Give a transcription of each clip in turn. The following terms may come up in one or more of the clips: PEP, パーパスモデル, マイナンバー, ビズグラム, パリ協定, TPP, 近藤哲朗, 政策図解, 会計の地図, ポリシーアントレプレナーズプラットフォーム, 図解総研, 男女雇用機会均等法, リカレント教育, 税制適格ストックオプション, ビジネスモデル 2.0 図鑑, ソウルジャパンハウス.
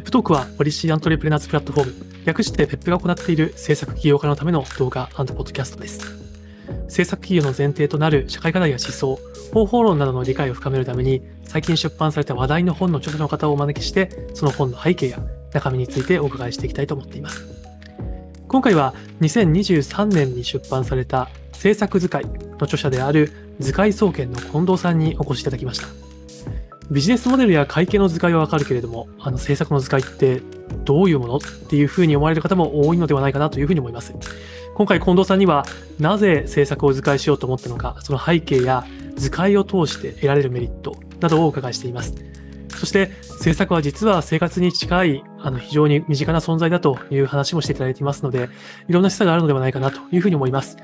PEP トークはポリシーアントレプレナーズプラットフォーム、略して PEP が行っている政策起業家のための動画&ポッドキャストです。政策起業の前提となる社会課題や思想、方法論などの理解を深めるために、最近出版された話題の本の著者の方をお招きして、その本の背景や中身についてお伺いしていきたいと思っています。今回は2023年に出版された政策図解の著者である図解総研の近藤さんにお越しいただきました。ビジネスモデルや会計の図解はわかるけれども、政策の図解ってどういうものっていうふうに思われる方も多いのではないかなというふうに思います。今回近藤さんには、なぜ政策を図解しようと思ったのか、その背景や図解を通して得られるメリットなどをお伺いしています。そして政策は実は生活に近い非常に身近な存在だという話もしていただいていますので、いろんな示唆があるのではないかなというふうに思います。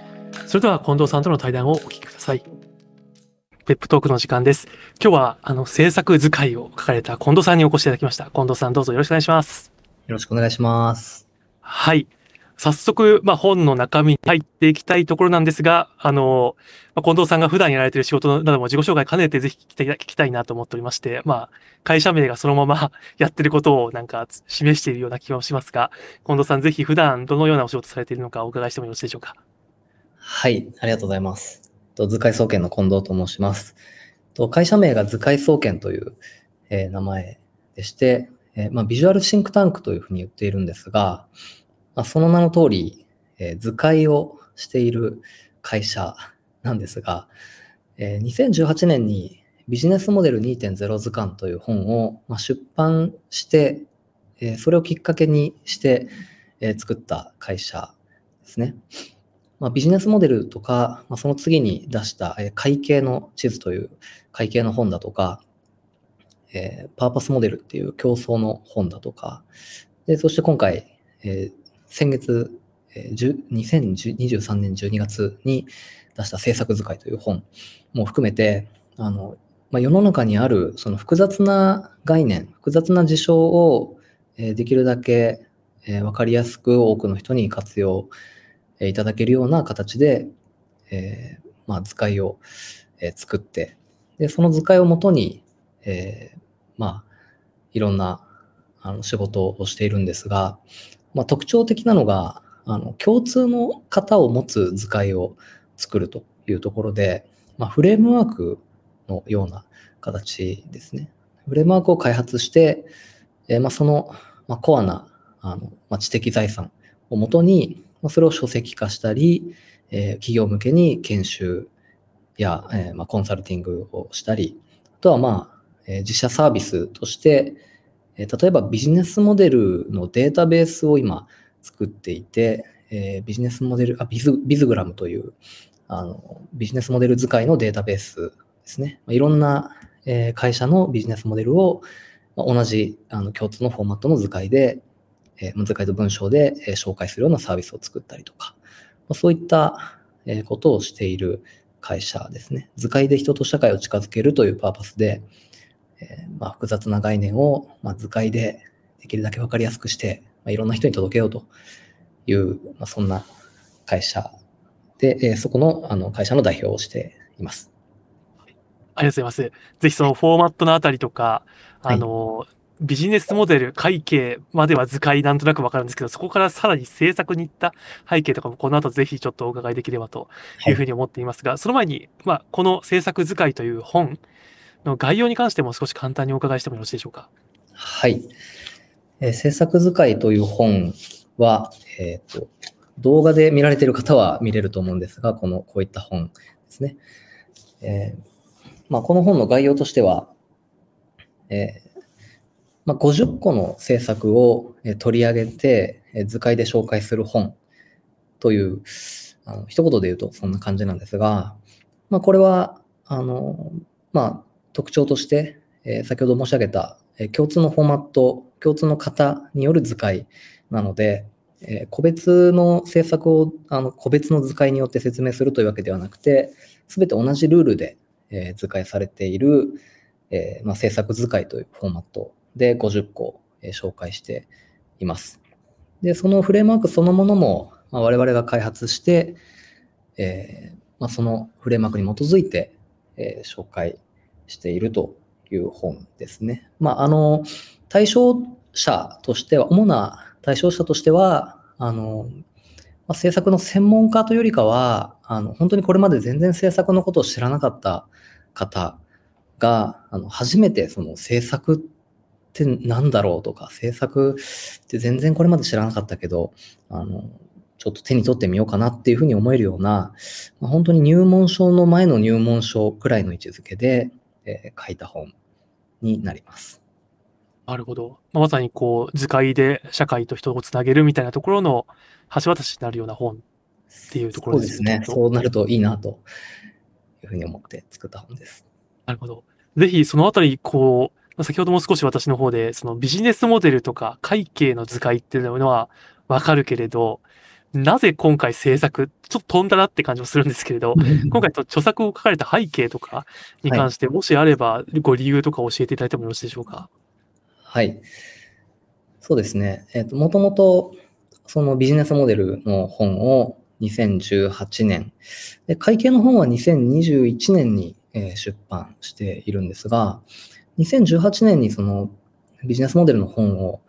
それでは近藤さんとの対談をお聞きください。ペップトークの時間です。今日は政策図解を書かれた近藤さんにお越しいただきました。近藤さん、どうぞよろしくお願いします。よろしくお願いします。はい、早速、本の中身に入っていきたいところなんですが、近藤さんが普段やられている仕事なども自己紹介兼ねてぜひ聞きたいなと思っておりまして、会社名がそのままやってることをなんか示しているような気もしますが、近藤さん、ぜひ普段どのようなお仕事されているのかお伺いしてもよろしいでしょうか。はい、ありがとうございます。図解総研の近藤と申します。会社名が図解総研という、名前でして、ビジュアルシンクタンクというふうに言っているんですが、その名の通り、図解をしている会社なんですが、2018年にビジネスモデル 2.0 図鑑という本を出版して、それをきっかけにして作った会社ですね。ビジネスモデルとか、その次に出した会計の地図という会計の本だとか、パーパスモデルっていう競争の本だとか、でそして今回、先月、2023年12月に出した政策図解という本も含めて、世の中にあるその複雑な概念、複雑な事象をできるだけ分かりやすく多くの人に活用いただけるような形で、図解を作って、でその図解をもとに、いろんな仕事をしているんですが、特徴的なのが共通の型を持つ図解を作るというところで、フレームワークのような形ですね。フレームワークを開発して、その、コアな知的財産をもとに、それを書籍化したり、企業向けに研修や、コンサルティングをしたり、あとは、自社サービスとして、例えばビジネスモデルのデータベースを今作っていて、ビジネスモデル、ビズグラムというビジネスモデル図解のデータベースですね。いろんな会社のビジネスモデルを同じ共通のフォーマットの図解で、図解と文章で紹介するようなサービスを作ったりとか、そういったことをしている会社ですね。図解で人と社会を近づけるというパーパスで、複雑な概念を図解でできるだけ分かりやすくして、いろんな人に届けようという、そんな会社で、そこの、会社の代表をしています。ありがとうございます。ぜひそのフォーマットのあたりとか、ビジネスモデル、会計までは図解なんとなく分かるんですけど、そこからさらに政策に行った背景とかもこの後ぜひちょっとお伺いできればというふうに思っていますが、その前に、この政策図解という本、の概要に関しても少し簡単にお伺いしてもよろしいでしょうか。はい。政策図解という本は、動画で見られている方は見れると思うんですが、こういった本ですね。この本の概要としては、50個の政策を取り上げて、図解で紹介する本という、一言で言うとそんな感じなんですが、これは、特徴として、先ほど申し上げた、共通のフォーマット、共通の型による図解なので、個別の政策を個別の図解によって説明するというわけではなくて、全て同じルールで、図解されている、政策図解というフォーマットで50個、紹介しています。で、そのフレームワークそのものも、我々が開発して、そのフレームワークに基づいて、紹介しているという本ですね。対象者としては、主な対象者としては、政策の専門家というよりかは、本当にこれまで全然政策のことを知らなかった方が、初めてその政策って何だろうとか、政策って全然これまで知らなかったけど、ちょっと手に取ってみようかなっていうふうに思えるような、本当に入門書の前の入門書くらいの位置づけで、書いた本になります。なるほど。まさにこう図解で社会と人をつなげるみたいなところの橋渡しになるような本っていうところですね。そうなるといいなというふうに思って作った本です。なるほど。ぜひそのあたりこう先ほども少し私の方でそのビジネスモデルとか会計の図解っていうのはわかるけれど、なぜ今回政策ちょっと飛んだなって感じもするんですけれど、今回著作を書かれた背景とかに関して、はい、もしあればご理由とか教えていただいてもよろしいでしょうか。はい、そうですね。もともとそのビジネスモデルの本を2018年で、会計の本は2021年に出版しているんですが、2018年にそのビジネスモデルの本を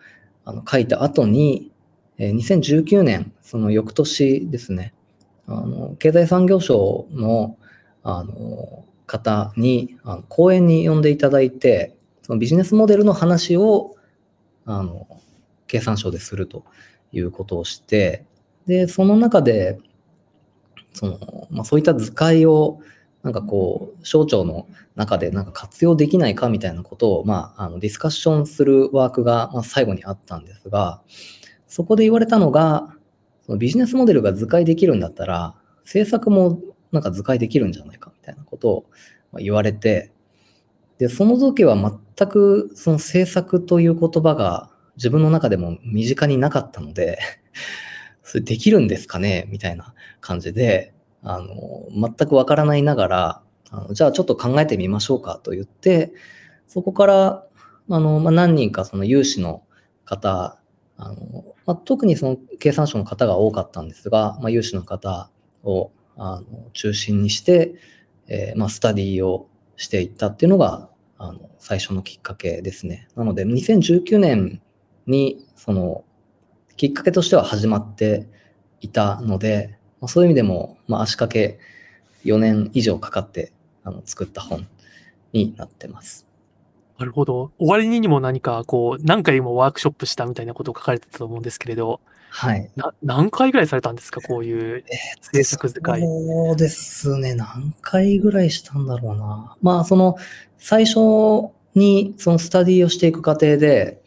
書いた後に、2019年その翌年ですね、経済産業省の方に講演に呼んでいただいて、そのビジネスモデルの話を経産省でするということをして、でその中でそういった図解をなんかこう省庁の中でなんか活用できないかみたいなことを、ディスカッションするワークが、最後にあったんですが、そこで言われたのが、そのビジネスモデルが図解できるんだったら政策もなんか図解できるんじゃないかみたいなことを言われて、でその時は全くその政策という言葉が自分の中でも身近になかったのでそれできるんですかねみたいな感じで、全くわからないながら、じゃあちょっと考えてみましょうかと言って、そこから何人かその有志の方、特にその経産省の方が多かったんですが、有志の方を中心にして、スタディをしていったっていうのが最初のきっかけですね。なので2019年にそのきっかけとしては始まっていたので、そういう意味でも足掛け4年以上かかって作った本になってます。なるほど。終わりにも何かこう何回もワークショップしたみたいなことを書かれてたと思うんですけれど、はい、何回ぐらいされたんですか、こういう政策図解。そうですね、何回ぐらいしたんだろうな。その最初にそのスタディをしていく過程で、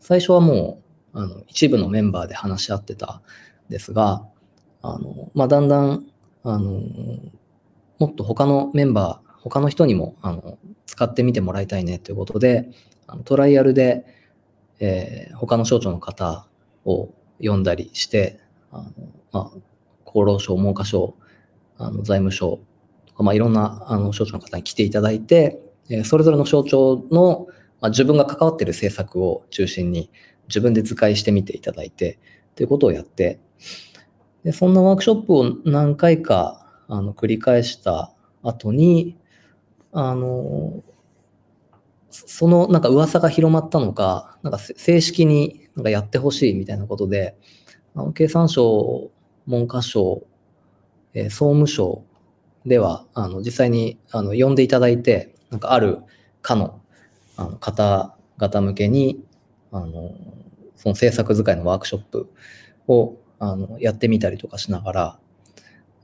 最初はもう一部のメンバーで話し合ってたんですが、だんだんもっと他の人にも使ってみてもらいたいねということで、トライアルで他の省庁の方を呼んだりして、厚労省、文科省、財務省とか、いろんな省庁の方に来ていただいて、それぞれの省庁の、自分が関わっている政策を中心に自分で図解してみていただいてということをやって、でそんなワークショップを何回か繰り返した後に、そのなんか噂が広まったのか、なんか正式になんかやってほしいみたいなことで、経産省、文科省、総務省では実際に呼んでいただいて、なんかある課の方々向けにその政策使いのワークショップをやってみたりとかしなが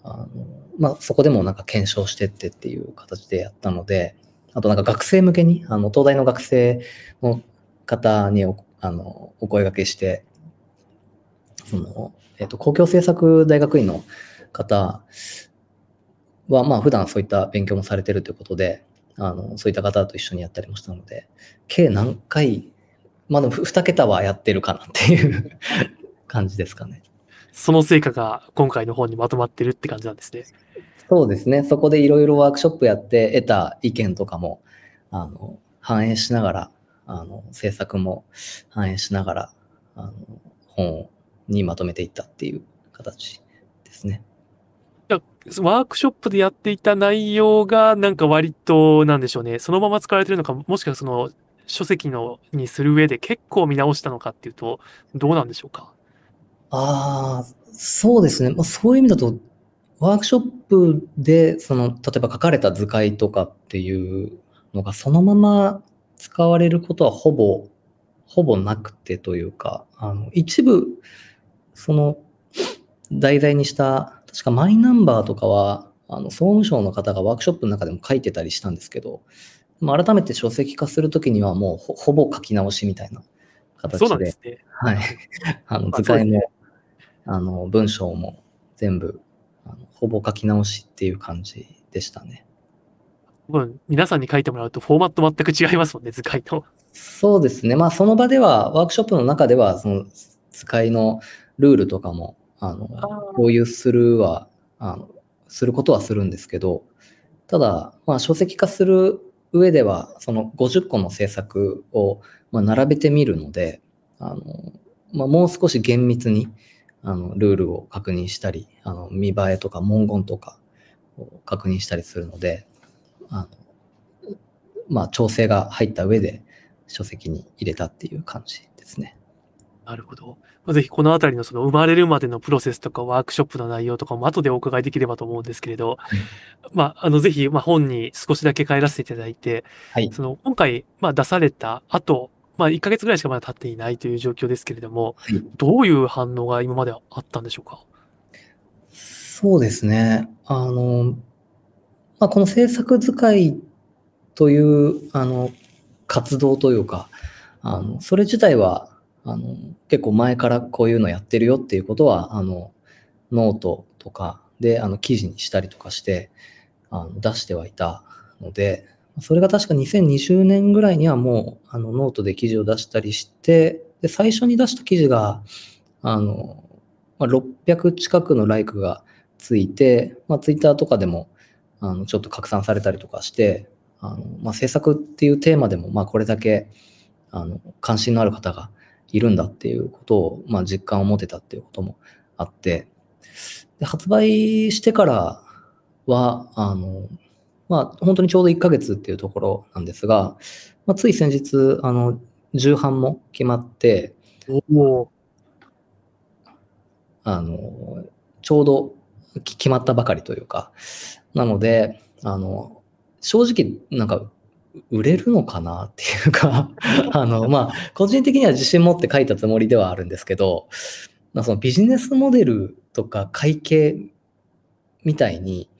ら、そこでもなんか検証してってっていう形でやったので。あとなんか学生向けに東大の学生の方にお声掛けして、公共政策大学院の方は普段そういった勉強もされてるということで、そういった方と一緒にやったりもしたので、計何回でも2桁はやってるかなっていう感じですかね。その成果が今回の本にまとまってるって感じなんですね。そうですね。そこでいろいろワークショップやって得た意見とかも反映しながら、政策も反映しながら本にまとめていったっていう形ですね。いや、ワークショップでやっていた内容がなんか割となんでしょうね、そのまま使われてるのか、もしくはその書籍のにする上で結構見直したのかっていうとどうなんでしょうか？そうですね、そういう意味だとワークショップでその例えば書かれた図解とかっていうのがそのまま使われることはほぼなくてというか、一部その題材にした確かマイナンバーとかは総務省の方がワークショップの中でも書いてたりしたんですけど、改めて書籍化するときにはもうほぼ書き直しみたいな形で、そうなんですね、はい、図解も、文章も全部ほぼ書き直しっていう感じでしたね。多分皆さんに書いてもらうとフォーマット全く違いますもんね、図解と。そうですね、その場ではワークショップの中ではその図解のルールとかも共有することはするんですけど、ただ、書籍化する上ではその50個の政策を並べてみるので、もう少し厳密にルールを確認したり見栄えとか文言とかを確認したりするので、調整が入った上で書籍に入れたっていう感じですね。なるほど。ぜひこのあたりのその生まれるまでのプロセスとかワークショップの内容とかも後でお伺いできればと思うんですけれど、はい、ぜひ本に少しだけ帰らせていただいて、はい、その今回出された後、1ヶ月ぐらいしかまだ経っていないという状況ですけれども、はい、どういう反応が今まであったんでしょうか？そうですね。この政策図解という活動というか、それ自体は結構前からこういうのやってるよっていうことはノートとかで記事にしたりとかして出してはいたので、それが確か2020年ぐらいにはもうノートで記事を出したりして、で最初に出した記事が600近くのライクがついて、ツイッターとかでもちょっと拡散されたりとかして、政策っていうテーマでもこれだけ関心のある方がいるんだっていうことを実感を持てたっていうこともあって、で発売してからは本当にちょうど1ヶ月っていうところなんですが、つい先日重版も決まって、ちょうど決まったばかりというか、なので正直なんか売れるのかなっていうか個人的には自信持って書いたつもりではあるんですけど、そのビジネスモデルとか会計みたいに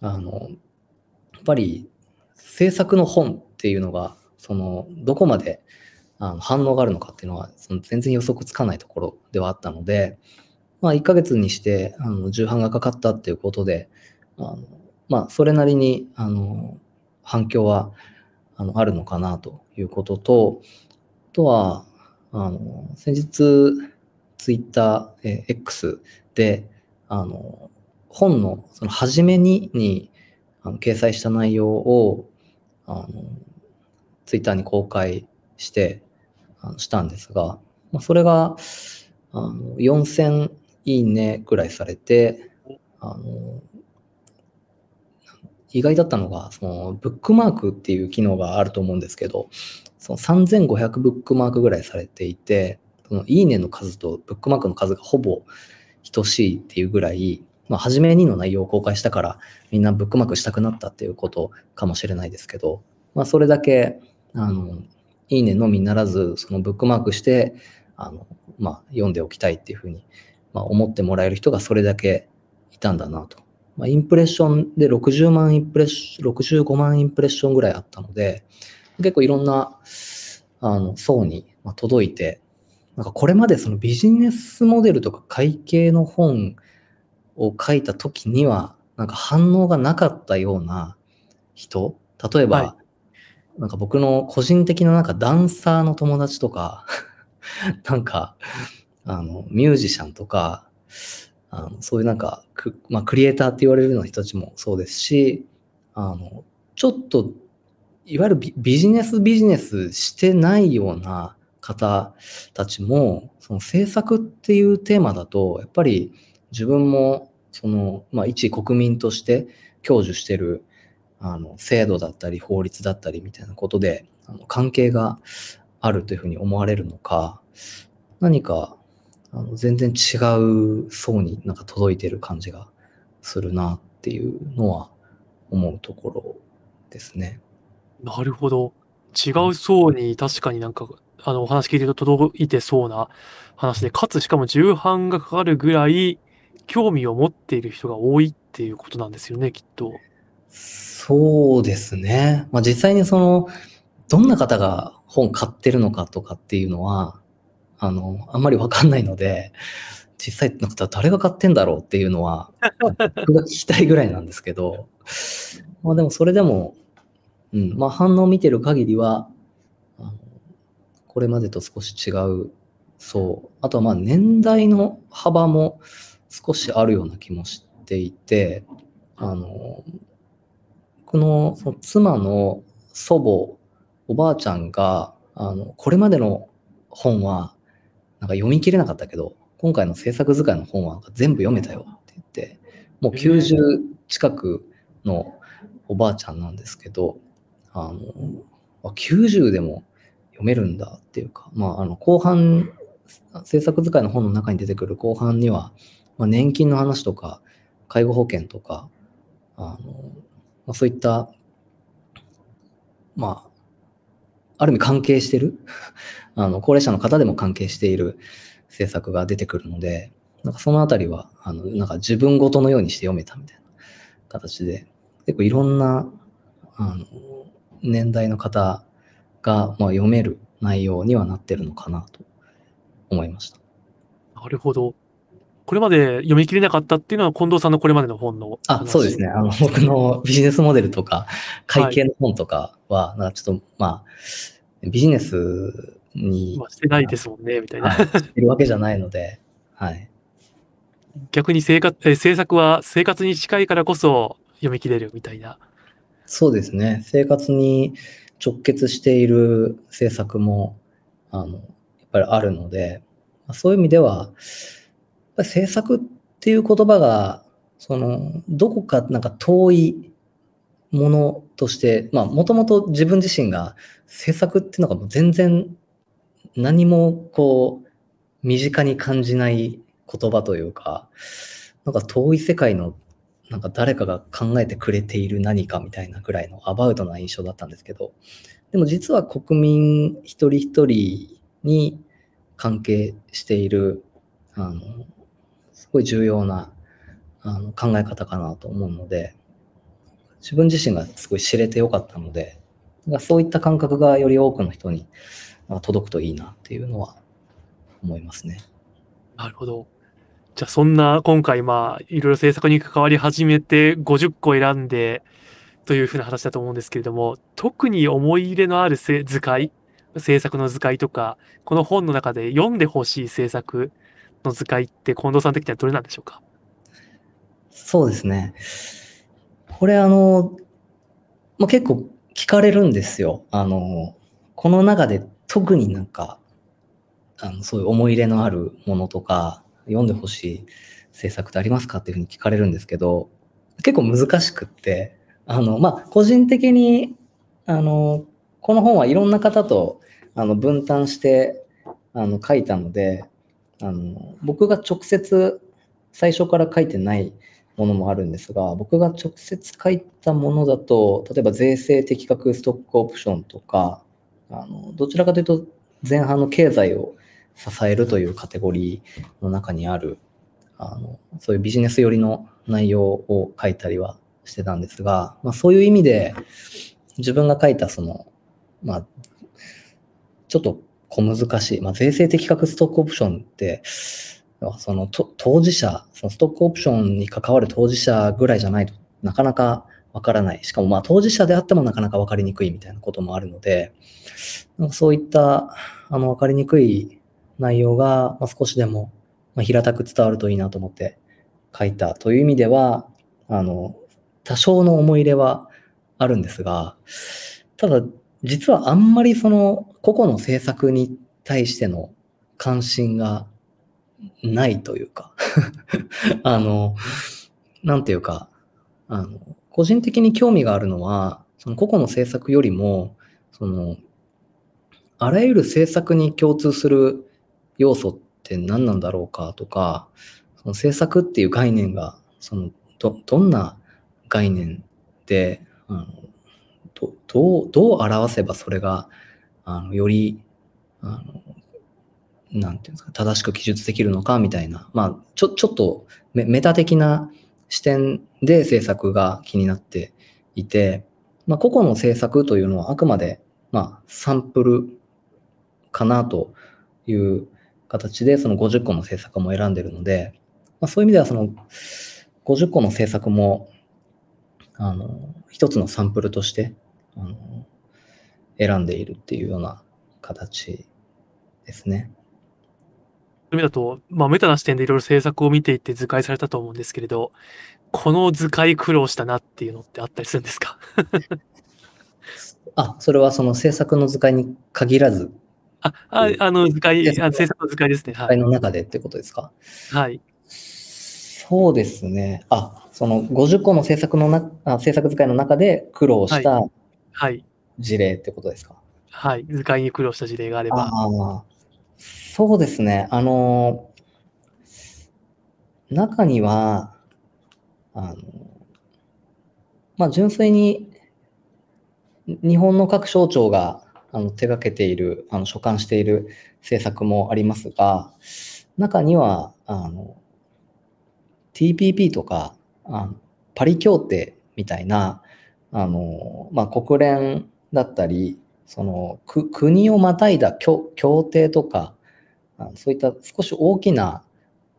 やっぱり制作の本っていうのがどこまで反応があるのかっていうのは全然予測つかないところではあったので、1ヶ月にして重版がかかったっていうことでそれなりに反響はあるのかなということと、あとは先日ツイッター、X で本のその初めに掲載した内容をツイッターに公開したんですが、それが4000いいねぐらいされて、意外だったのがブックマークっていう機能があると思うんですけど、その3500ブックマークぐらいされていて、そのいいねの数とブックマークの数がほぼ等しいっていうぐらい、初めにの内容を公開したからみんなブックマークしたくなったっていうことかもしれないですけど、それだけいいねのみならずそのブックマークして読んでおきたいっていうふうに思ってもらえる人がそれだけいたんだなと。インプレッションで65万インプレッションぐらいあったので、結構いろんな層に届いて、なんかこれまでそのビジネスモデルとか会計の本を書いた時にはなんか反応がなかったような人、例えば、はい、なんか僕の個人的ななんかダンサーの友達とかなんかミュージシャンとかそういうなんかクリエイターって言われるような人たちもそうですし、ちょっといわゆるビジネスしてないような方たちも、その政策っていうテーマだとやっぱり自分も一国民として享受してる制度だったり法律だったりみたいなことで関係があるというふうに思われるのか、何か全然違う層になんか届いてる感じがするなっていうのは思うところですね。なるほど。違う層に確かになんかお話聞いてると届いてそうな話で、かつしかも重版がかかるぐらい興味を持っている人が多いっていうことなんですよね、きっと。そうですね。まあ、実際にどんな方が本買ってるのかとかっていうのはあんまり分かんないので、実際なんか誰が買ってんだろうっていうのは僕が聞きたいぐらいなんですけど、まあでもそれでも、まあ反応を見てる限りはこれまでと少し違う層、あとはまあ年代の幅も少しあるような気もしていて、僕の妻の祖母、おばあちゃんがこれまでの本はなんか読み切れなかったけど、今回の制作図解の本は全部読めたよって言って、もう90近くのおばあちゃんなんですけど、90でも読めるんだっていうか、まあ、後半、制作図解の本の中に出てくる後半には、まあ、年金の話とか介護保険とかまあ、そういった、まあ、ある意味関係してる高齢者の方でも関係している政策が出てくるので、なんかそのあたりはなんか自分ごとのようにして読めたみたいな形で、結構いろんな年代の方がまあ読める内容にはなってるのかなと思いました。なるほど。これまで読み切れなかったっていうのは近藤さんのこれまでの本の話。そうですね。僕のビジネスモデルとか会計の本とかは、なんかちょっとまあビジネスに、まあ、してないですもんねみたいな、してるわけじゃないので、はい、逆に制作は生活に近いからこそ読み切れるみたいな。そうですね。生活に直結している制作もやっぱりあるので、そういう意味では制作っていう言葉がどこかなんか遠いものとして、もともと自分自身が制作っていうのが全然何もこう身近に感じない言葉というか、なんか遠い世界のなんか誰かが考えてくれている何かみたいなぐらいのアバウトな印象だったんですけど、でも実は国民一人一人に関係しているすごい重要な考え方かなと思うので、自分自身がすごい知れてよかったので、そういった感覚がより多くの人に届くといいなっていうのは思いますね。なるほど。じゃあそんな今回いろいろ制作に関わり始めて50個選んでというふうな話だと思うんですけれども、特に思い入れのある図解、制作の図解とか、この本の中で読んでほしい制作の図解って近藤さん的にはどれなんでしょうか？そうですね。これ結構聞かれるんですよ。この中で特になんかそういう思い入れのあるものとか読んでほしい制作ってありますかっていうふうに聞かれるんですけど、結構難しくって個人的にこの本はいろんな方と分担して書いたので、僕が直接最初から書いてないものもあるんですが、僕が直接書いたものだと、例えば税制適格ストックオプションとか、どちらかというと前半の経済を支えるというカテゴリーの中にあるそういうビジネス寄りの内容を書いたりはしてたんですが、そういう意味で自分が書いたちょっと小難しい、税制適格ストックオプションって当事者、ストックオプションに関わる当事者ぐらいじゃないとなかなかわからない、しかも当事者であってもなかなかわかりにくいみたいなこともあるので、そういったわかりにくい内容が少しでも平たく伝わるといいなと思って書いたという意味では多少の思い入れはあるんですが、ただ実はあんまり個々の政策に対しての関心がないというかなんていうか個人的に興味があるのは個々の政策よりもあらゆる政策に共通する要素って何なんだろうかとか、その政策っていう概念がその どんな概念でどう表せばそれがよりなんていうんですか、正しく記述できるのかみたいな、まあ、ちょっとメタ的な視点で政策が気になっていて、まあ、個々の政策というのはあくまで、まあ、サンプルかなという形でその50個の政策も選んでいるので、まあ、そういう意味ではその50個の政策も一つのサンプルとして選んでいるっていうような形ですね。そういう意味だと、まあ、メタな視点でいろいろ政策を見ていって図解されたと思うんですけれど、この図解苦労したなっていうのってあったりするんですか？あ、それはその政策の図解に限らず、政策の図解ですね。はい。の中でってことですか？はい。そうですね。あ、その50個の政策図解の中で苦労した事例ってことですか？はい。図解に苦労した事例があれば。そうですね。中には、まあ、純粋に日本の各省庁が手掛けている、所管している政策もありますが、中には、TPP とか、パリ協定みたいな、まあ、国連だったり、その国をまたいだ協定とか、そういった少し大きな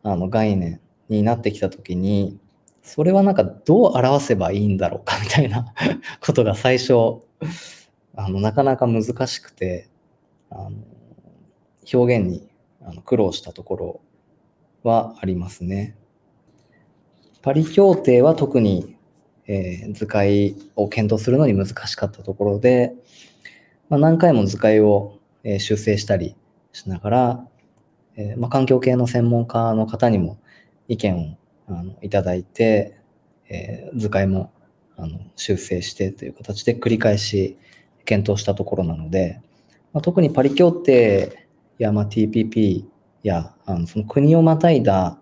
概念になってきたときに、それはなんかどう表せばいいんだろうかみたいなことが最初なかなか難しくて、表現に苦労したところはありますね。パリ協定は特に、図解を検討するのに難しかったところで、まあ、何回も図解を修正したりしながら、まあ、環境系の専門家の方にも意見をいただいて、図解も修正してという形で繰り返し検討したところなので、まあ、特にパリ協定や、まあ、TPP やその国をまたいだ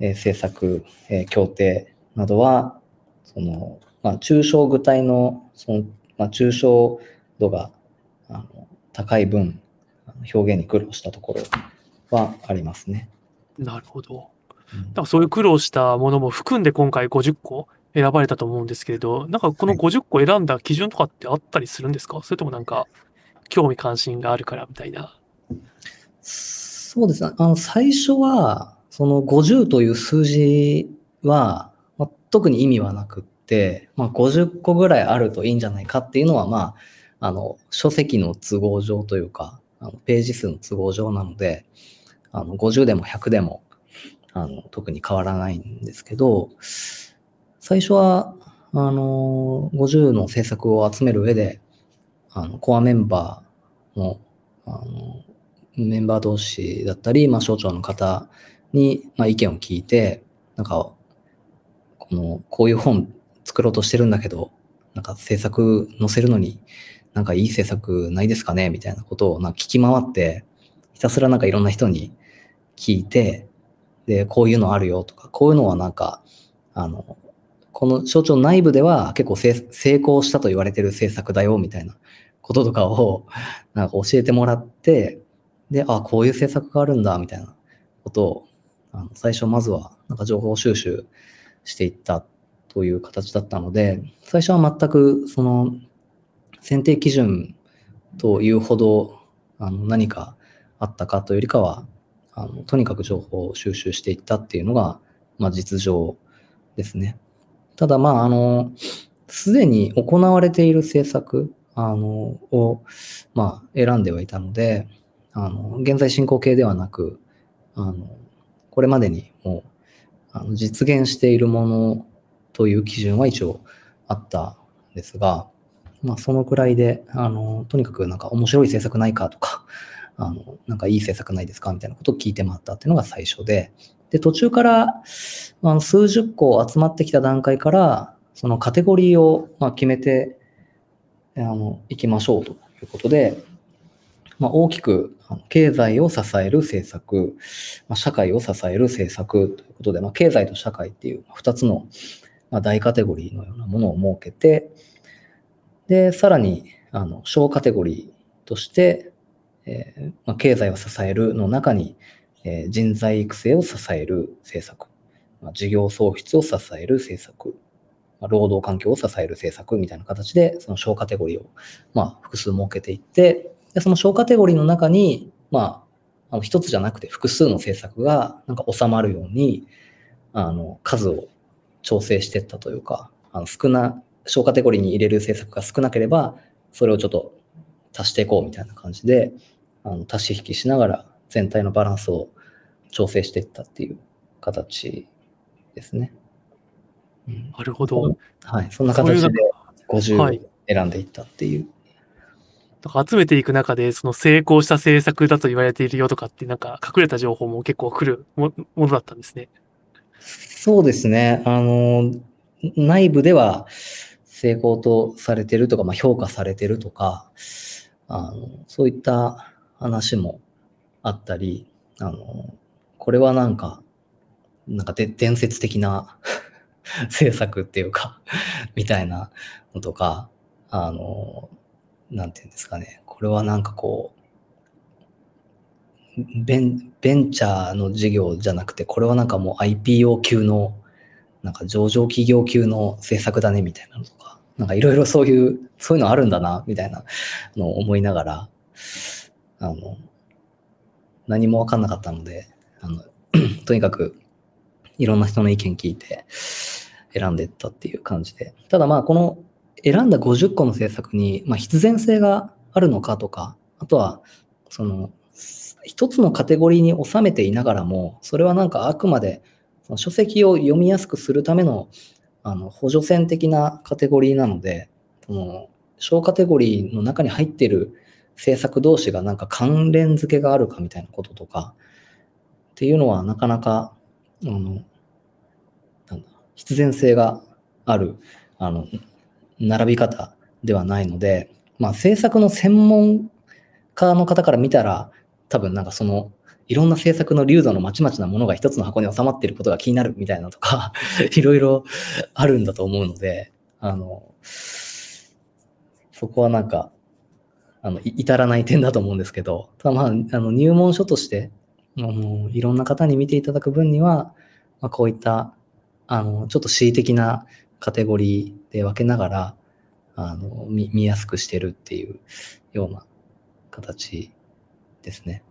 政策、協定などはその、まあ、抽象具体の、その、まあ、抽象度が高い分表現に苦労したところはありますね。なるほど。だからそういう苦労したものも含んで今回50個選ばれたと思うんですけれど、なんかこの50個選んだ基準とかってあったりするんですか？はい、それともなんか興味関心があるからみたいな。そうですね。最初はその50という数字は、まあ、特に意味はなくって、まあ、50個ぐらいあるといいんじゃないかっていうのは、まあ書籍の都合上というか、ページ数の都合上なので、50でも100でも特に変わらないんですけど、最初は50の政策を集める上で、コアメンバーの、メンバー同士だったり、まあ、省庁の方に、まあ、意見を聞いて、なんかこういう本作ろうとしてるんだけど、なんか政策載せるのになんかいい政策ないですかねみたいなことをなんか聞き回って、ひたすらなんかいろんな人に聞いて、でこういうのあるよとか、こういうのはなんかこの省庁内部では結構成功したと言われてる政策だよみたいなこととかをなんか教えてもらって、でこういう政策があるんだみたいなことを最初まずはなんか情報収集していったという形だったので、最初は全くその選定基準というほど何かあったかというよりかは、とにかく情報を収集していったっていうのが、まあ、実情ですね。ただまあすでに行われている政策を、まあ、選んではいたので、現在進行形ではなく、これまでにもう実現しているものという基準は一応あったんですが、まあ、そのくらいでとにかくなんか面白い政策ないかとか、なんかいい政策ないですかみたいなことを聞いて回ったっていうのが最初で、途中から数十個集まってきた段階から、そのカテゴリーをまあ決めていきましょうということで、大きく経済を支える政策、社会を支える政策ということで、経済と社会っていう2つの大カテゴリーのようなものを設けて、でさらに小カテゴリーとして、経済を支えるの中に、人材育成を支える政策、事業創出を支える政策、労働環境を支える政策みたいな形で、その小カテゴリーを複数設けていって、でその小カテゴリーの中に、一つじゃなくて複数の政策がなんか収まるように数を調整していったというか、小カテゴリーに入れる政策が少なければ、それをちょっと足していこうみたいな感じで、足し引きしながら全体のバランスを調整していったっていう形ですね。なるほど。はい、そんな形で50選んでいったっていう。だから集めていく中で、その成功した政策だと言われているよとかって、なんか隠れた情報も結構来るものだったんですね。そうですね。内部では成功とされてるとか、評価されてるとか、そういった話もあったり、これはなんか伝説的な政策っていうかみたいなのとか、なんていうんですかね、これはなんかこうベンチャーの事業じゃなくて、これはなんかもう IPO 級のなんか上場企業級の政策だねみたいなのとか、なんかいろいろそういうのあるんだなみたいなのを思いながら、何も分かんなかったので、とにかくいろんな人の意見聞いて選んでいったっていう感じで、ただこの選んだ50個の政策に必然性があるのかとか、あとはその一つのカテゴリーに収めていながらも、それはなんかあくまでその書籍を読みやすくするための補助線的なカテゴリーなので、その小カテゴリーの中に入っている政策同士がなんか関連付けがあるかみたいなこととかっていうのは、なかなか必然性がある並び方ではないので、政策の専門家の方から見たら、多分なんかそのいろんな政策の流度のまちまちなものが一つの箱に収まっていることが気になるみたいなとかいろいろあるんだと思うので、そこはなんか至らない点だと思うんですけど、ただ入門書としていろんな方に見ていただく分には、こういったちょっと恣意的なカテゴリーで分けながら見やすくしてるっていうような形ですね。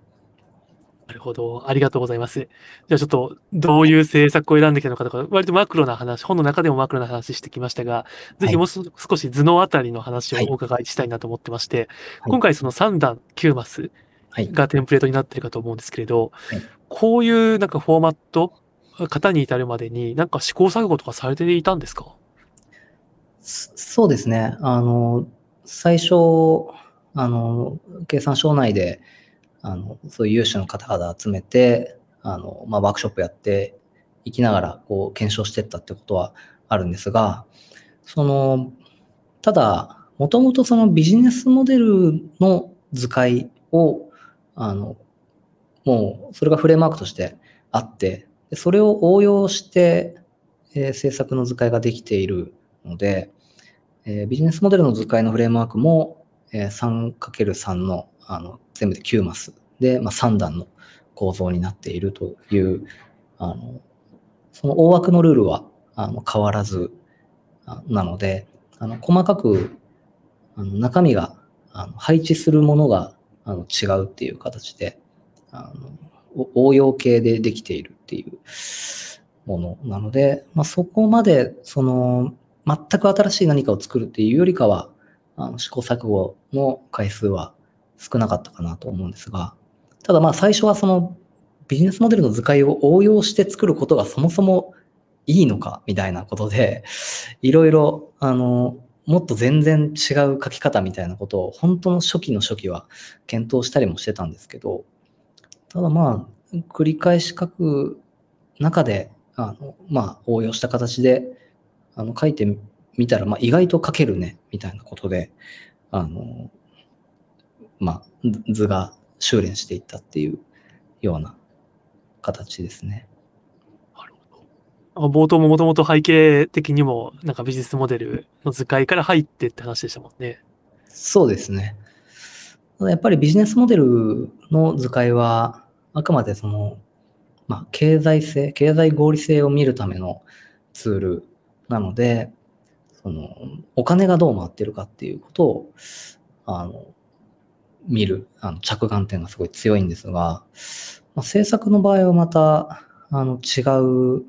なるほど、ありがとうございます。じゃあちょっとどういう政策を選んできたのかとか、割とマクロな話、本の中でもマクロな話してきましたが、ぜひもう少し頭脳あたりの話をお伺いしたいなと思ってまして、今回その3段9マスがテンプレートになっているかと思うんですけれど、こういうなんかフォーマット型に至るまでに、なんか試行錯誤とかされていたんですか？そうですね。最初、経産省内でそういう有志の方々集めて、ワークショップやっていきながらこう検証していったってことはあるんですが、ただもともとそのビジネスモデルの図解をもうそれがフレームワークとしてあって、それを応用して、政策の図解ができているので、ビジネスモデルの図解のフレームワークも、3×3 の、全部で9マスで、3段の構造になっているという、その大枠のルールは変わらずなので、細かく中身が配置するものが違うっていう形で、応用系でできているっていうものなので、そこまでその全く新しい何かを作るっていうよりかは、試行錯誤の回数は少なかったかなと思うんですが、ただ最初はそのビジネスモデルの図解を応用して作ることがそもそもいいのかみたいなことで、いろいろもっと全然違う書き方みたいなことを本当の初期は検討したりもしてたんですけど、ただ繰り返し書く中で応用した形で書いてみたら、意外と書けるねみたいなことで、まあ、図が修練していったっていうような形ですね。なるほど。冒頭ももともと背景的にもなんかビジネスモデルの図解から入ってって話でしたもんね。そうですね。やっぱりビジネスモデルの図解はあくまでその、まあ、経済合理性を見るためのツールなので、そのお金がどう回ってるかっていうことを見る着眼点がすごい強いんですが、まあ、政策の場合はまた違う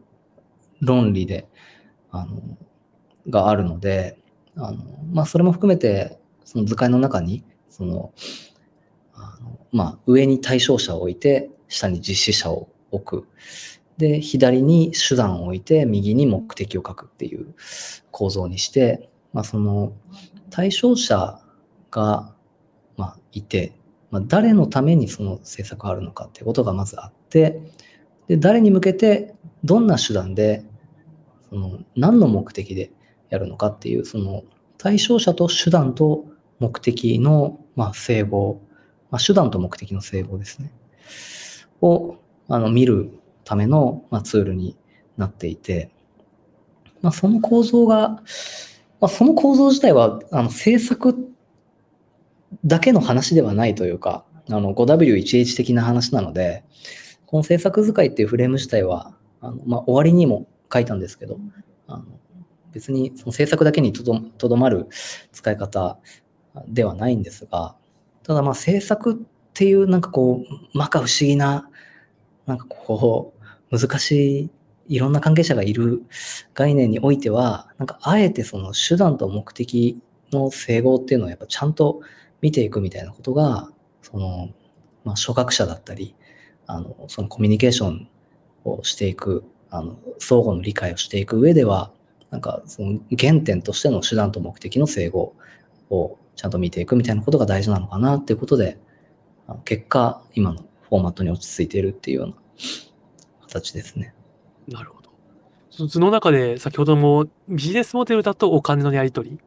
論理でがあるので、まあ、それも含めてその図解の中にそのまあ、上に対象者を置いて下に実施者を置く、で左に手段を置いて右に目的を書くっていう構造にして、まあ、その対象者が、まあ、いて、まあ、誰のためにその政策があるのかっていうことがまずあって、で誰に向けてどんな手段でその何の目的でやるのかっていう、その対象者と手段と目的の、まあ、整合、まあ、手段と目的の整合ですね、を見るための、まあ、ツールになっていて、まあ、その構造が、まあ、その構造自体は政策だけの話ではないというか、5W1H 的な話なので、この政策図解っていうフレーム自体はまあ、終わりにも書いたんですけど、別にその政策だけにとどまる使い方ではないんですが、ただまあ政策っていうなんかこう摩訶不思議な、なんかこう難しいいろんな関係者がいる概念においては、なんかあえてその手段と目的の整合っていうのをやっぱちゃんと見ていくみたいなことが、そのまあ初学者だったりそのコミュニケーションをしていく相互の理解をしていく上では、なんかその原点としての手段と目的の整合をちゃんと見ていくみたいなことが大事なのかなっていうことで、結果今のフォーマットに落ち着いているっていうような形ですね。なるほど。その図の中で先ほどもビジネスモデルだとお金のやり取り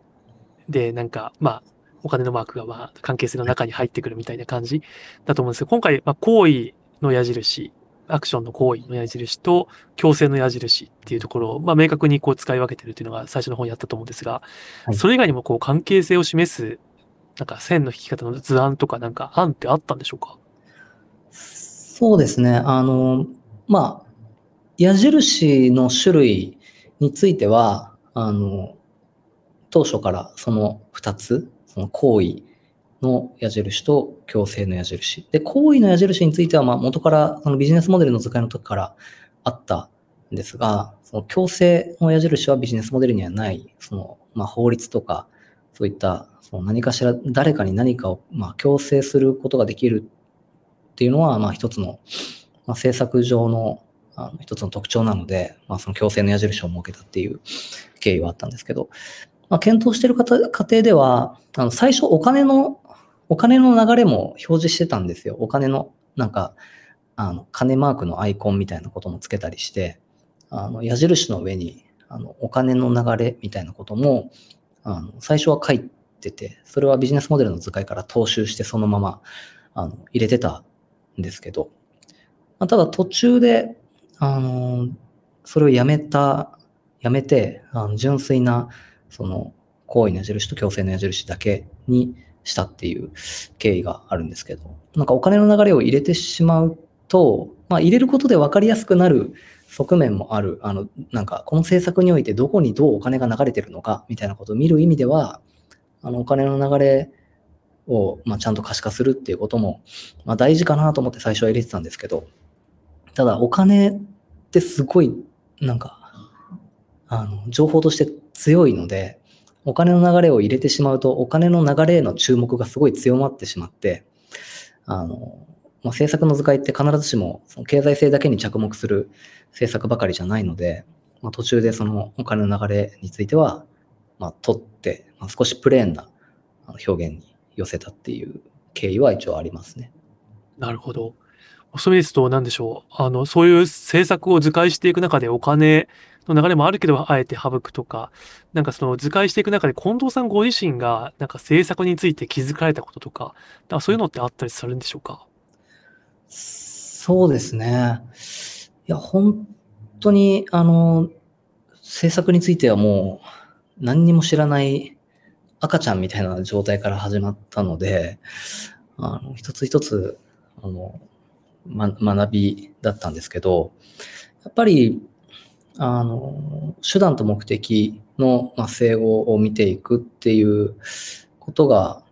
で、なんかまあお金のマークがまあ関係性の中に入ってくるみたいな感じだと思うんですけど、今回まあ行為の矢印、アクションの行為の矢印と強制の矢印っていうところを、まあ、明確にこう使い分けてるっていうのが最初の方にあったと思うんですが、はい、それ以外にもこう関係性を示すなんか線の引き方の図案とかなんか案ってあったんでしょうか？そうですね。まあ矢印の種類については当初からその2つ、その行為の矢印と強制の矢印で、行為の矢印についてはまあ元からそのビジネスモデルの図解の時からあったんですが、その強制の矢印はビジネスモデルにはない、そのまあ法律とかそういったその何かしら誰かに何かをまあ強制することができるっていうのはまあ一つのまあ政策上の一つの特徴なので、まあその強制の矢印を設けたっていう経緯はあったんですけど、まあ検討している過程では最初お金の流れも表示してたんですよ。お金のなんか金マークのアイコンみたいなこともつけたりして、矢印の上にお金の流れみたいなことも最初は書いてて、それはビジネスモデルの図解から踏襲してそのまま入れてたんですけど、まあ、ただ途中でそれをやめて純粋なその行為の矢印と強制の矢印だけにしたっていう経緯があるんですけど、なんかお金の流れを入れてしまうと、まあ、入れることで分かりやすくなる側面もある。なんかこの政策においてどこにどうお金が流れてるのかみたいなことを見る意味では、お金の流れをまあちゃんと可視化するっていうこともまあ大事かなと思って最初は入れてたんですけど、ただお金ってすごいなんか情報として強いので、お金の流れを入れてしまうとお金の流れへの注目がすごい強まってしまって、まあ、政策の図解って必ずしもその経済性だけに着目する政策ばかりじゃないので、まあ、途中でそのお金の流れについては、まあ、取って、まあ、少しプレーンな表現に寄せたっていう経緯は一応ありますね。なるほど。そうですと、なんでしょう。そういう政策を図解していく中でお金の流れもあるけど、あえて省くとか、なんかその図解していく中で、近藤さんご自身が、なんか政策について気づかれたこととか、そういうのってあったりするんでしょうか？そうですね。いや、本当に、政策についてはもう、何にも知らない赤ちゃんみたいな状態から始まったので、一つ一つ、学びだったんですけど、やっぱり手段と目的の整合を見ていくっていうことが、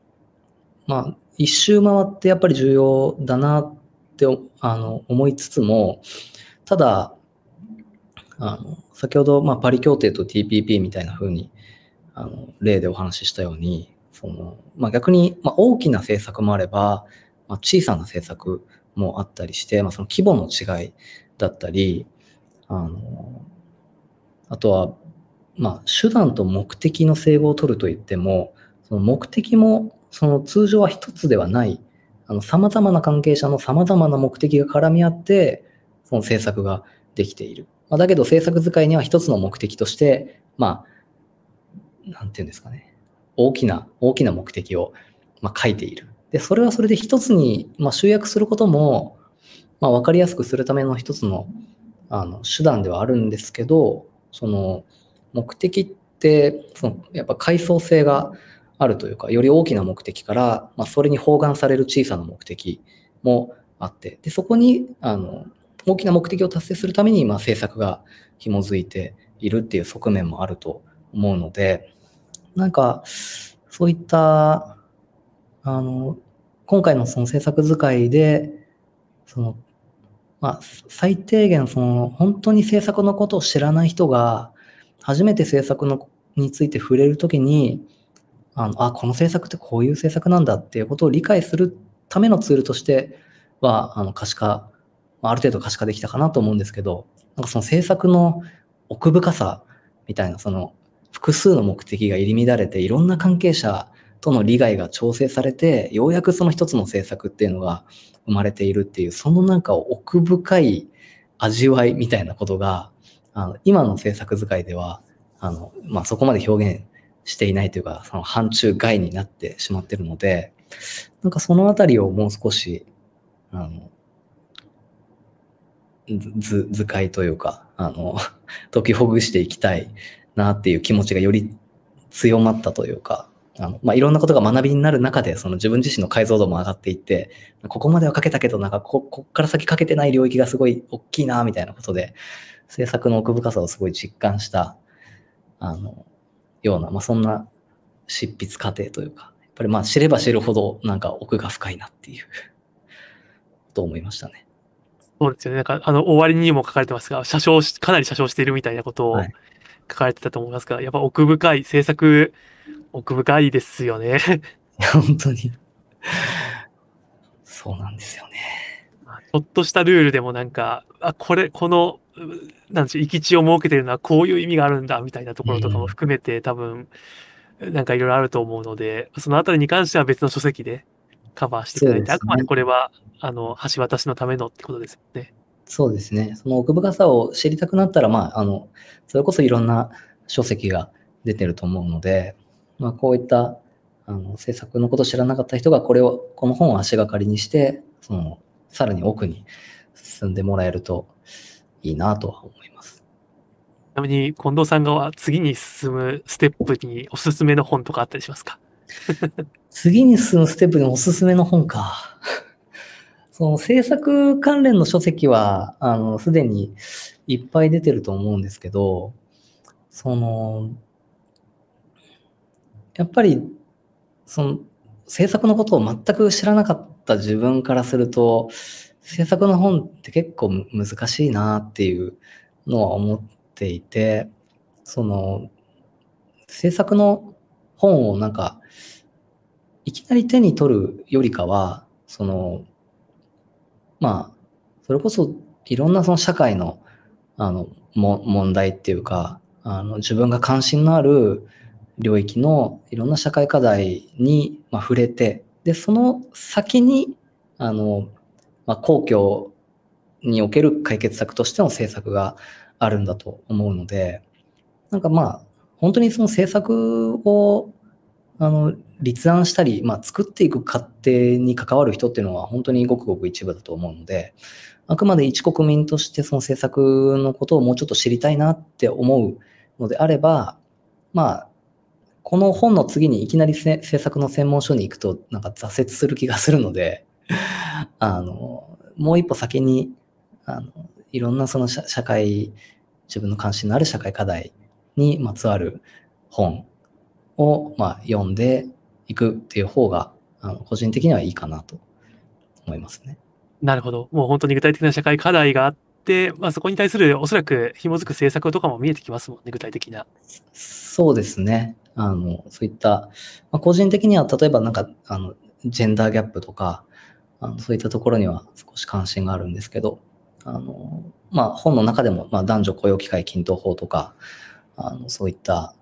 一周回ってやっぱり重要だなって思いつつも、ただ先ほどパリ協定と TPP みたいな風に例でお話ししたように、逆に大きな政策もあれば、小さな政策もあったりして、その規模の違いだったり、あとは、手段と目的の整合を取るといっても、その目的もその通常は一つではない、様々な関係者の様々な目的が絡み合って、その政策ができている。だけど政策使いには一つの目的として、なんていうんですかね、大きな目的を書いている。で、それはそれで一つに、集約することも、分かりやすくするための一つの、手段ではあるんですけど、その目的ってやっぱ階層性があるというか、より大きな目的から、それに包含される小さな目的もあって、でそこに大きな目的を達成するために、政策が紐づいているっていう側面もあると思うので、なんかそういった今回のその政策使いで、最低限本当に政策のことを知らない人が初めて政策について触れるときに、この政策ってこういう政策なんだっていうことを理解するためのツールとしては、ある程度可視化できたかなと思うんですけど、なんかその政策の奥深さみたいな、その複数の目的が入り乱れて、いろんな関係者との利害が調整されて、ようやくその一つの政策っていうのが生まれているっていう、そのなんか奥深い味わいみたいなことが、今の政策使いでは、そこまで表現していないというか、その範疇外になってしまってるので、なんかそのあたりをもう少し、図解というか、解きほぐしていきたいなっていう気持ちがより強まったというか、いろんなことが学びになる中で、その自分自身の解像度も上がっていって、ここまでは書けたけど、なんかこっから先書けてない領域がすごい大きいなみたいなことで、政策の奥深さをすごい実感したような、そんな執筆過程というか、やっぱり知れば知るほどなんか奥が深いなっていうと思いましたね。そうですよね。なんか終わりにも書かれてますが、かなり写生しているみたいなことを書かれてたと思いますが、やっぱ奥深い政策。奥深いですよね。本当に。そうなんですよね。ちょっとしたルールでもなんか、この、なんでしょう、行き地を設けてるのはこういう意味があるんだみたいなところとかも含めて、多分、なんかいろいろあると思うので、そのあたりに関しては別の書籍でカバーしていただいて、ね、あくまでこれは、橋渡しのためのってことですよね。そうですね。その奥深さを知りたくなったら、それこそいろんな書籍が出てると思うので、こういった政策のことを知らなかった人がこの本を足がかりにして、さらに奥に進んでもらえるといいなとは思います。ちなみに近藤さんが次に進むステップにおすすめの本とかあったりしますか？次に進むステップにおすすめの本かその政策関連の書籍はすでにいっぱい出てると思うんですけど、やっぱり政策のことを全く知らなかった自分からすると、政策の本って結構難しいなっていうのは思っていて、政策の本をなんかいきなり手に取るよりかは、それこそいろんな社会の、問題っていうか、自分が関心のある領域のいろんな社会課題に触れて、でその先に公共における解決策としての政策があるんだと思うので、なんかまあ本当にその政策を立案したり、作っていく過程に関わる人っていうのは本当にごくごく一部だと思うので、あくまで一国民としてその政策のことをもうちょっと知りたいなって思うのであれば、この本の次にいきなり政策の専門書に行くとなんか挫折する気がするのでもう一歩先にいろんなその社会、自分の関心のある社会課題にまつわる本を読んでいくっていう方が個人的にはいいかなと思いますね。なるほど。もう本当に具体的な社会課題があって、そこに対するおそらく紐づく政策とかも見えてきますもんね、具体的な。そうですね。そういった、個人的には例えばなんかジェンダーギャップとかそういったところには少し関心があるんですけど、本の中でも男女雇用機会均等法とかそういった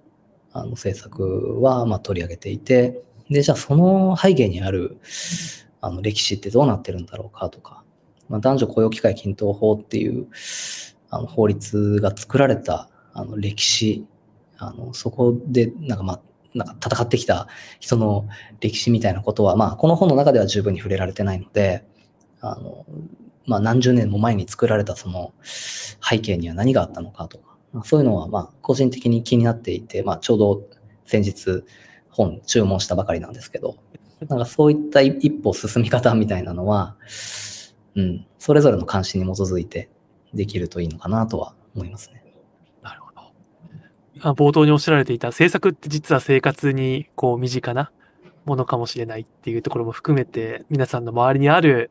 政策は取り上げていて、でじゃあその背景にある歴史ってどうなってるんだろうかとか、男女雇用機会均等法っていう法律が作られた歴史、そこでなんか戦ってきた人の歴史みたいなことは、この本の中では十分に触れられてないので、何十年も前に作られたその背景には何があったのかとか、そういうのは個人的に気になっていて、ちょうど先日本注文したばかりなんですけど、なんかそういった一歩進み方みたいなのは、それぞれの関心に基づいてできるといいのかなとは思いますね。なるほど。冒頭におっしゃられていた政策って実は生活にこう身近なものかもしれないっていうところも含めて、皆さんの周りにある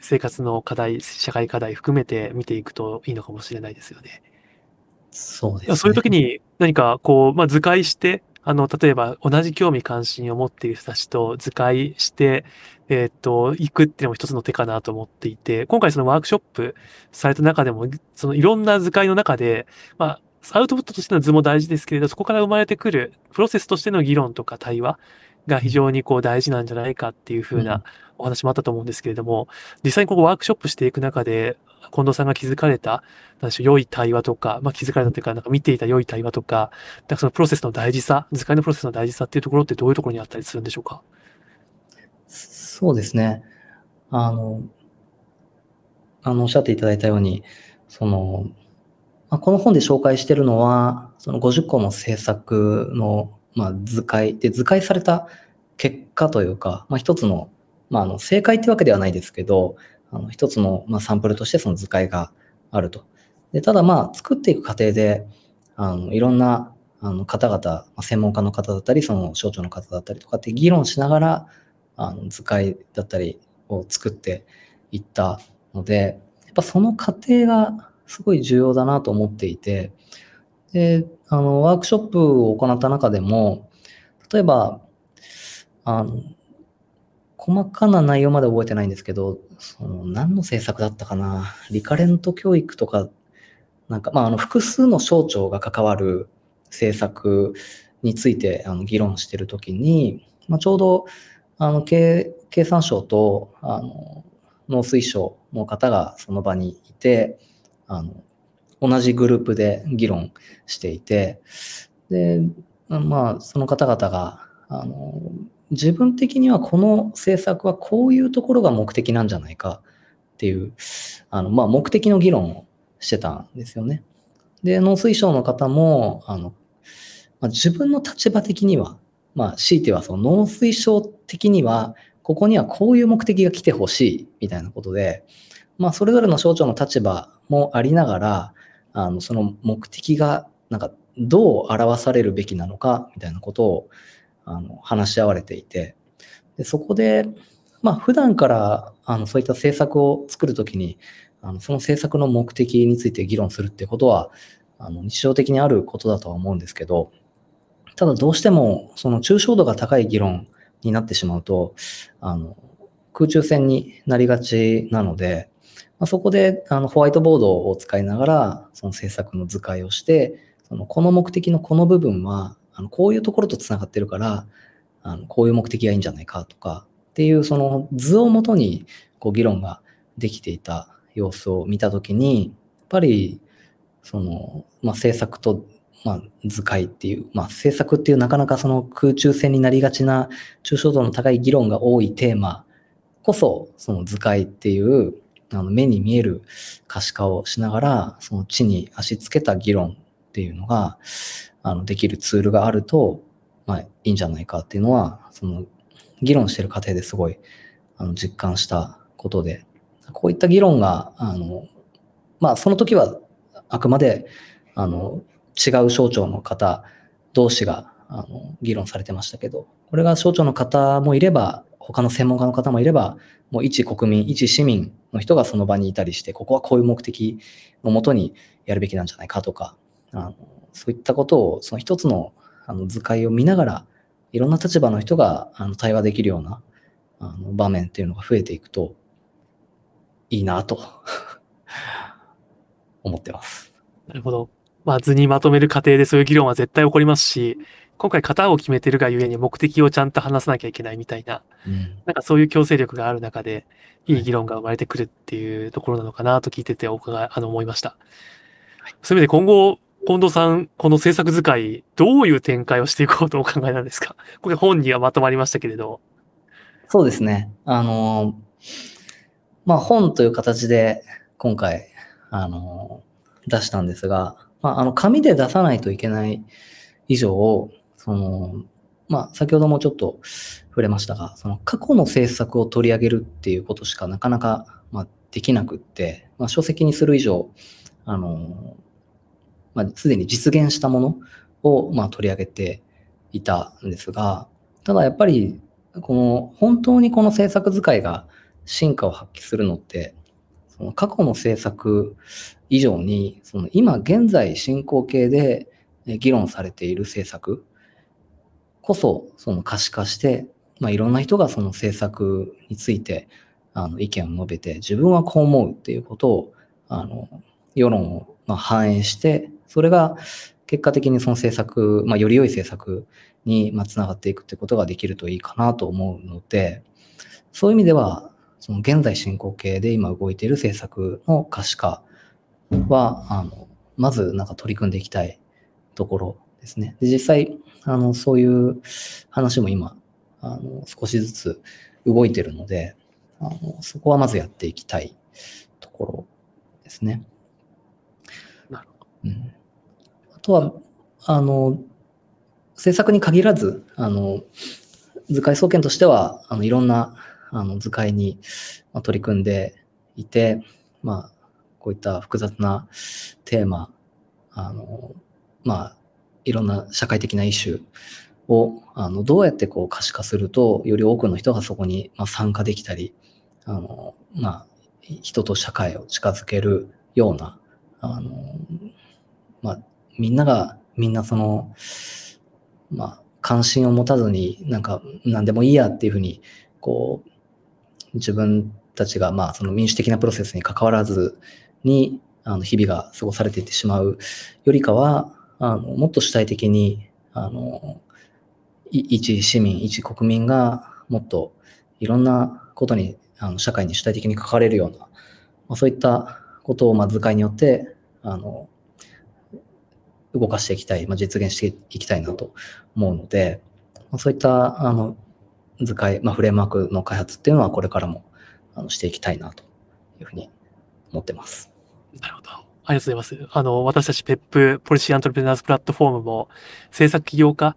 生活の課題、社会課題含めて見ていくといいのかもしれないですよね。そうですね。そういう時に何かこう、図解して、例えば同じ興味関心を持っている人たちと図解して、行くっていうのも一つの手かなと思っていて、今回そのワークショップされた中でも、そのいろんな図解の中で、アウトプットとしての図も大事ですけれど、そこから生まれてくるプロセスとしての議論とか対話が非常にこう大事なんじゃないかっていうふうなお話もあったと思うんですけれども、実際にここワークショップしていく中で、近藤さんが気づかれた、良い対話とか、気づかれたというか、見ていた良い対話とか、そのプロセスの大事さ、図解のプロセスの大事さっていうところってどういうところにあったりするんでしょうか？そうですね。おっしゃっていただいたように、この本で紹介しているのは、その50個の政策の、図解で、図解された結果というか、一つの、正解というわけではないですけど、一つの、サンプルとしてその図解があると。でただ作っていく過程でいろんな方々、専門家の方だったりその省庁の方だったりとかって議論しながら図解だったりを作っていったので、やっぱその過程がすごい重要だなと思っていて、でワークショップを行った中でも、例えば細かな内容まで覚えてないんですけど、何の政策だったかな、リカレント教育とか、複数の省庁が関わる政策について議論しているときに、ちょうど経産省と農水省の方がその場にいて、同じグループで議論していて、でその方々が自分的にはこの政策はこういうところが目的なんじゃないかっていう目的の議論をしてたんですよね。で農水省の方も自分の立場的には、強いてはその農水省的にはここにはこういう目的が来てほしいみたいなことで、それぞれの省庁の立場もありながらその目的がどう表されるべきなのかみたいなことを話し合われていて、でそこで普段からそういった政策を作るときにその政策の目的について議論するってことは日常的にあることだとは思うんですけど、ただどうしてもその抽象度が高い議論になってしまうと空中戦になりがちなので、そこでホワイトボードを使いながらその政策の図解をして、この目的のこの部分はこういうところとつながってるからこういう目的がいいんじゃないかとかっていう、その図をもとにこう議論ができていた様子を見たときに、やっぱりその、政策と、図解っていう、政策っていうなかなかその空中戦になりがちな抽象度の高い議論が多いテーマこそ、その図解っていう目に見える可視化をしながら、その地に足つけた議論っていうのができるツールがあると、いいんじゃないかっていうのは、その議論してる過程ですごい実感したことで、こういった議論がその時はあくまで違う省庁の方同士が議論されてましたけど、これが省庁の方もいれば他の専門家の方もいれば、もう一国民一市民の人がその場にいたりして、ここはこういう目的のもとにやるべきなんじゃないかとか、そういったことをその一つの図解を見ながらいろんな立場の人が対話できるような場面っていうのが増えていくといいなと思ってます。なるほど。図にまとめる過程でそういう議論は絶対起こりますし、今回型を決めてるがゆえに目的をちゃんと話さなきゃいけないみたいな、なんかそういう強制力がある中でいい議論が生まれてくるっていうところなのかなと聞いてて思いました。そういう意味で今後、近藤さん、この政策図解、どういう展開をしていこうとお考えなんですか？これ本にはまとまりましたけれど。そうですね。本という形で今回、出したんですが、紙で出さないといけない以上、先ほどもちょっと触れましたが、その過去の政策を取り上げるっていうことしかなかなか、できなくって、書籍にする以上、すでに実現したものを、取り上げていたんですが、ただやっぱり、本当にこの政策図解が進化を発揮するのって、その過去の政策以上に、その今現在進行形で議論されている政策こそ、その可視化して、いろんな人がその政策について意見を述べて、自分はこう思うっていうことを、世論を反映して、それが結果的にその政策、より良い政策につながっていくってことができるといいかなと思うので、そういう意味では、その現在進行形で今動いている政策の可視化は、まず取り組んでいきたいところですね。で、実際、そういう話も今、少しずつ動いているので、そこはまずやっていきたいところですね。あとは政策に限らず図解総研としては、いろんな図解に取り組んでいて、こういった複雑なテーマ、いろんな社会的なイシューをどうやって可視化するとより多くの人がそこに参加できたり、人と社会を近づけるようなみんながみんなその、関心を持たずに何でもいいやっていうふうに自分たちがその民主的なプロセスに関わらずに日々が過ごされていってしまうよりかは、もっと主体的に一市民一国民がもっといろんなことに社会に主体的に関われるような、そういったことを図解によって動かしていきたい、実現していきたいなと思うので、そういった図解、フレームワークの開発っていうのはこれからもしていきたいなというふうに思ってます。なるほど。ありがとうございます。私たち PEP、ポリシーアントレプレナーズプラットフォームも、制作起業家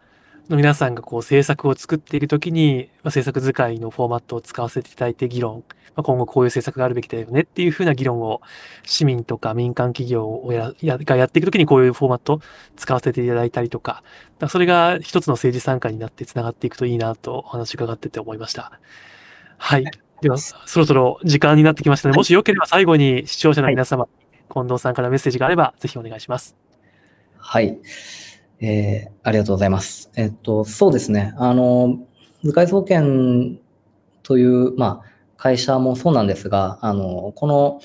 の皆さんが政策を作っているときに、政策図解のフォーマットを使わせていただいて議論、今後こういう政策があるべきだよねっていうふうな議論を市民とか民間企業をがやっていくときにこういうフォーマットを使わせていただいたりとか、それが一つの政治参加になってつながっていくといいなとお話伺ってて思いました。はい。では、そろそろ時間になってきましたので、もしよければ最後に視聴者の皆様、近藤さんからメッセージがあればぜひお願いします。はい。ありがとうございます。そうですね。図解総研という、会社もそうなんですが、この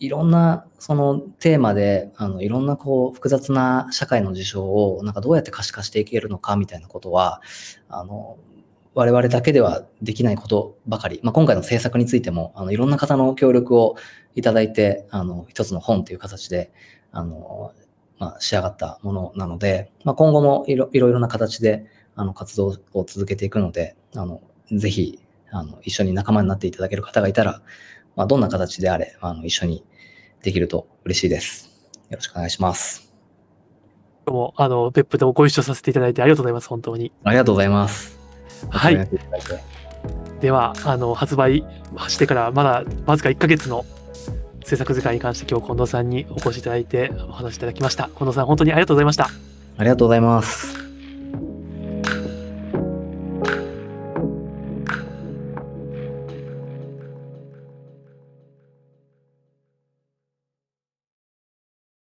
いろんなそのテーマでいろんな複雑な社会の事象をどうやって可視化していけるのかみたいなことは我々だけではできないことばかり、今回の政策についてもいろんな方の協力をいただいて一つの本という形で仕上がったものなので、今後もいろいろな形で活動を続けていくので、ぜひ一緒に仲間になっていただける方がいたら、どんな形であれ一緒にできると嬉しいです。よろしくお願いします。どうもPEPでもご一緒させていただいてありがとうございます。本当にありがとうございます。はい。では発売してからまだわずか1ヶ月の制作時間に関して今日近藤さんにお越しいただいてお話しいただきました。近藤さん本当にありがとうございました。ありがとうございます。